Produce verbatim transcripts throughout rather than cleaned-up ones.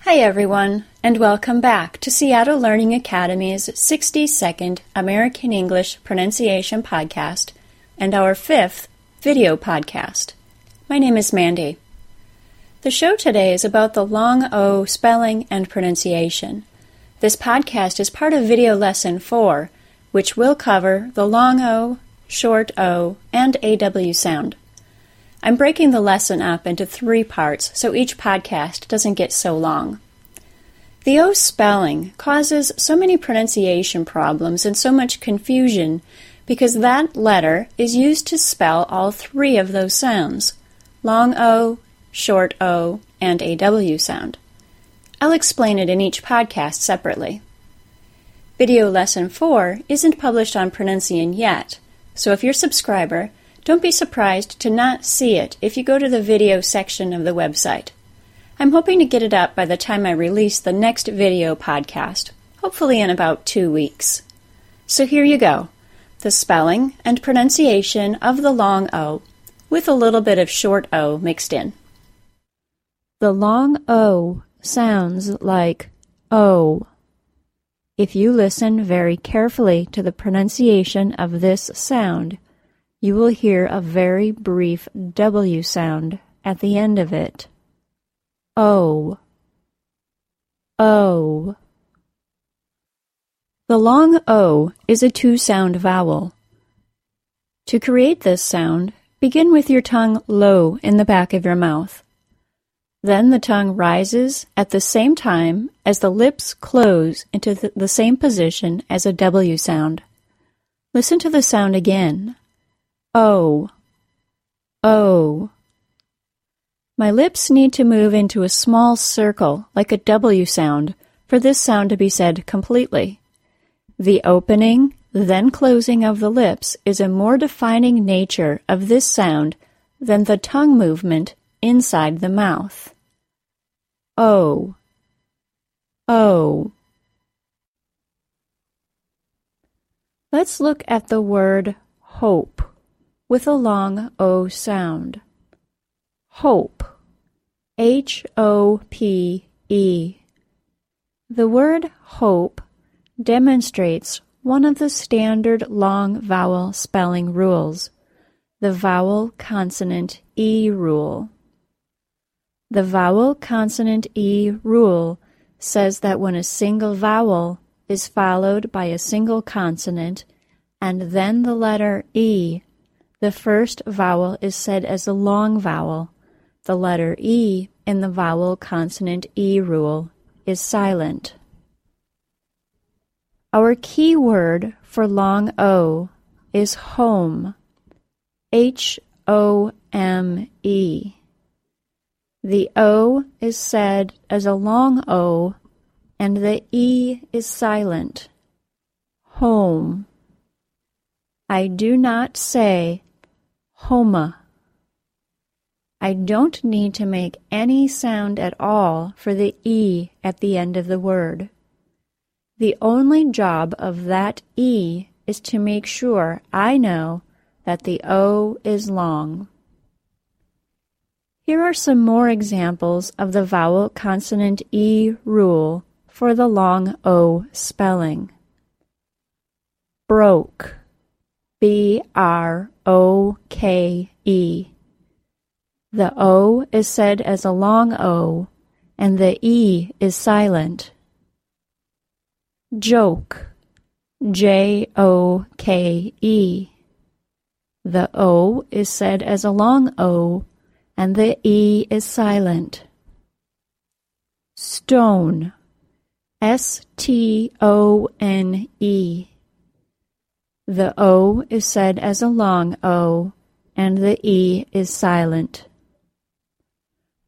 Hi everyone, and welcome back to Seattle Learning Academy's sixty-second American English Pronunciation Podcast and our fifth video podcast. My name is Mandy. The show today is about the long O spelling and pronunciation. This podcast is part of video lesson four, which will cover the long O, short O, and A W sound. I'm breaking the lesson up into three parts so each podcast doesn't get so long. The O spelling causes so many pronunciation problems and so much confusion because that letter is used to spell all three of those sounds, long O, short O, and A W sound. I'll explain it in each podcast separately. Video lesson four isn't published on Pronuncian yet, so if you're a subscriber, don't be surprised to not see it if you go to the video section of the website. I'm hoping to get it up by the time I release the next video podcast, hopefully in about two weeks. So here you go, the spelling and pronunciation of the long O, with a little bit of short O mixed in. The long O sounds like O. If you listen very carefully to the pronunciation of this sound, you will hear a very brief W sound at the end of it. O. O. The long O is a two-sound vowel. To create this sound, begin with your tongue low in the back of your mouth. Then the tongue rises at the same time as the lips close into th- the same position as a W sound. Listen to the sound again. O. O. My lips need to move into a small circle, like a W sound, for this sound to be said completely. The opening, then closing of the lips is a more defining nature of this sound than the tongue movement inside the mouth. O. O. Let's look at the word hope with a long O sound. Hope. H O P E. The word hope demonstrates one of the standard long vowel spelling rules, the vowel consonant E rule. The vowel consonant E rule says that when a single vowel is followed by a single consonant and then the letter E, the first vowel is said as a long vowel. The letter E in the vowel consonant E rule is silent. Our key word for long O is home. H O M E. The O is said as a long O and the E is silent. Home. I do not say homa. I don't need to make any sound at all for the E at the end of the word. The only job of that E is to make sure I know that the O is long. Here are some more examples of the vowel consonant E rule for the long O spelling. Broke. B R O K E. The O is said as a long O, and the E is silent. Joke. J O K E. The O is said as a long O, and the E is silent. Stone. S T O N E. The O is said as a long O, and the E is silent.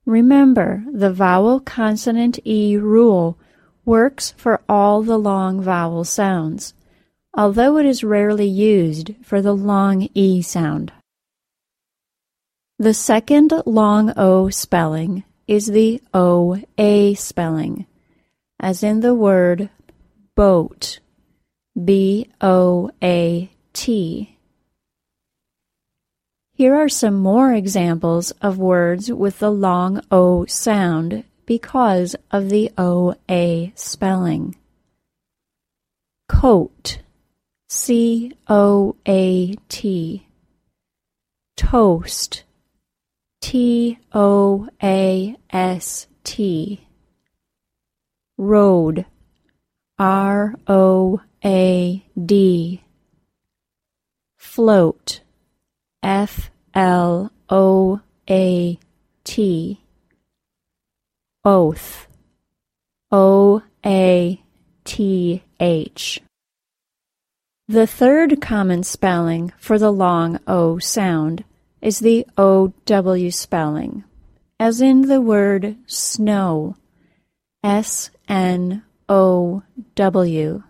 Remember, the vowel consonant E rule works for all the long vowel sounds, although it is rarely used for the long E sound. The second long O spelling is the O A spelling, as in the word boat. B O A tea. Here are some more examples of words with the long O sound because of the O A spelling. Coat, C O A T. Toast, T O A S T. Road, R O A D. Float, F L O A T. Oath, O A T H. The third common spelling for the long O sound is the O W spelling, as in the word snow, S N O W.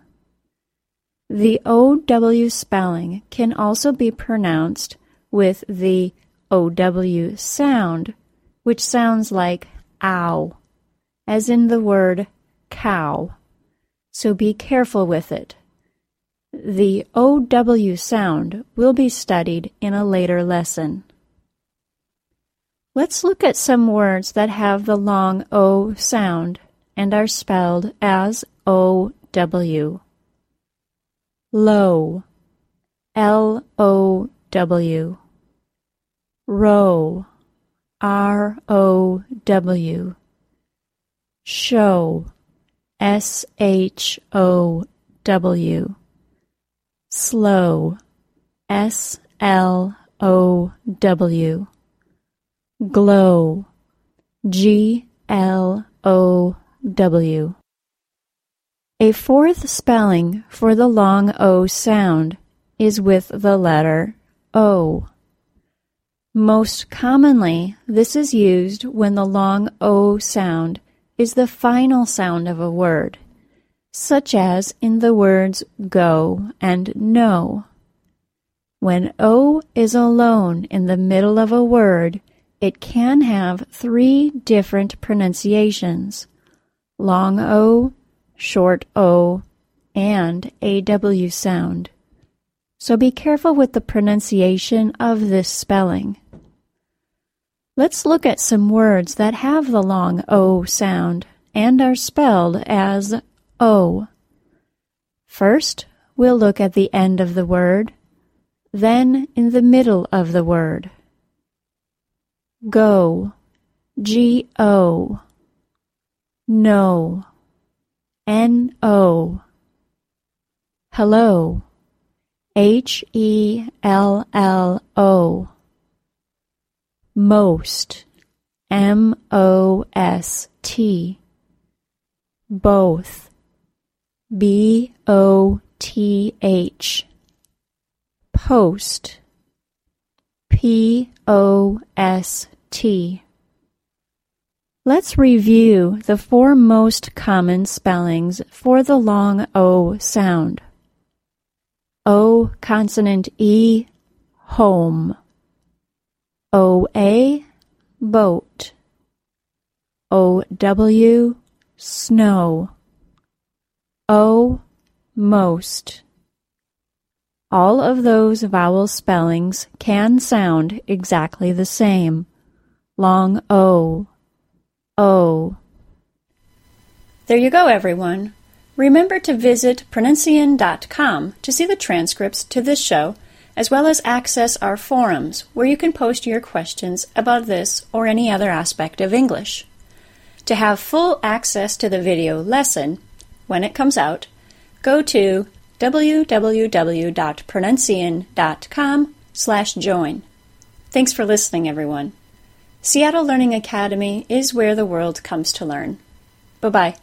The O W spelling can also be pronounced with the O W sound, which sounds like ow, as in the word cow. So be careful with it. The O W sound will be studied in a later lesson. Let's look at some words that have the long O sound and are spelled as O W. Low, L O W. Row, R O W. Show, S H O W. Slow, S L O W. Glow, G L O W. A fourth spelling for the long O sound is with the letter O. Most commonly, this is used when the long O sound is the final sound of a word, such as in the words go and no. When O is alone in the middle of a word, it can have three different pronunciations: long O, short O, and A W sound. So be careful with the pronunciation of this spelling. Let's look at some words that have the long O sound and are spelled as O. First, we'll look at the end of the word, then in the middle of the word. Go, G O. No, N O. Hello, H E L L O. Most, M O S T. Both, B O T H. Post, P O S T. Let's review the four most common spellings for the long O sound. O consonant E, home. O A, boat. O W, snow. O, most. All of those vowel spellings can sound exactly the same. Long O, O. There you go, everyone. Remember to visit Pronuncian dot com to see the transcripts to this show, as well as access our forums where you can post your questions about this or any other aspect of English. To have full access to the video lesson, when it comes out, go to w w w dot pronuncian dot com slash join. Thanks for listening, everyone. Seattle Learning Academy is where the world comes to learn. Bye-bye.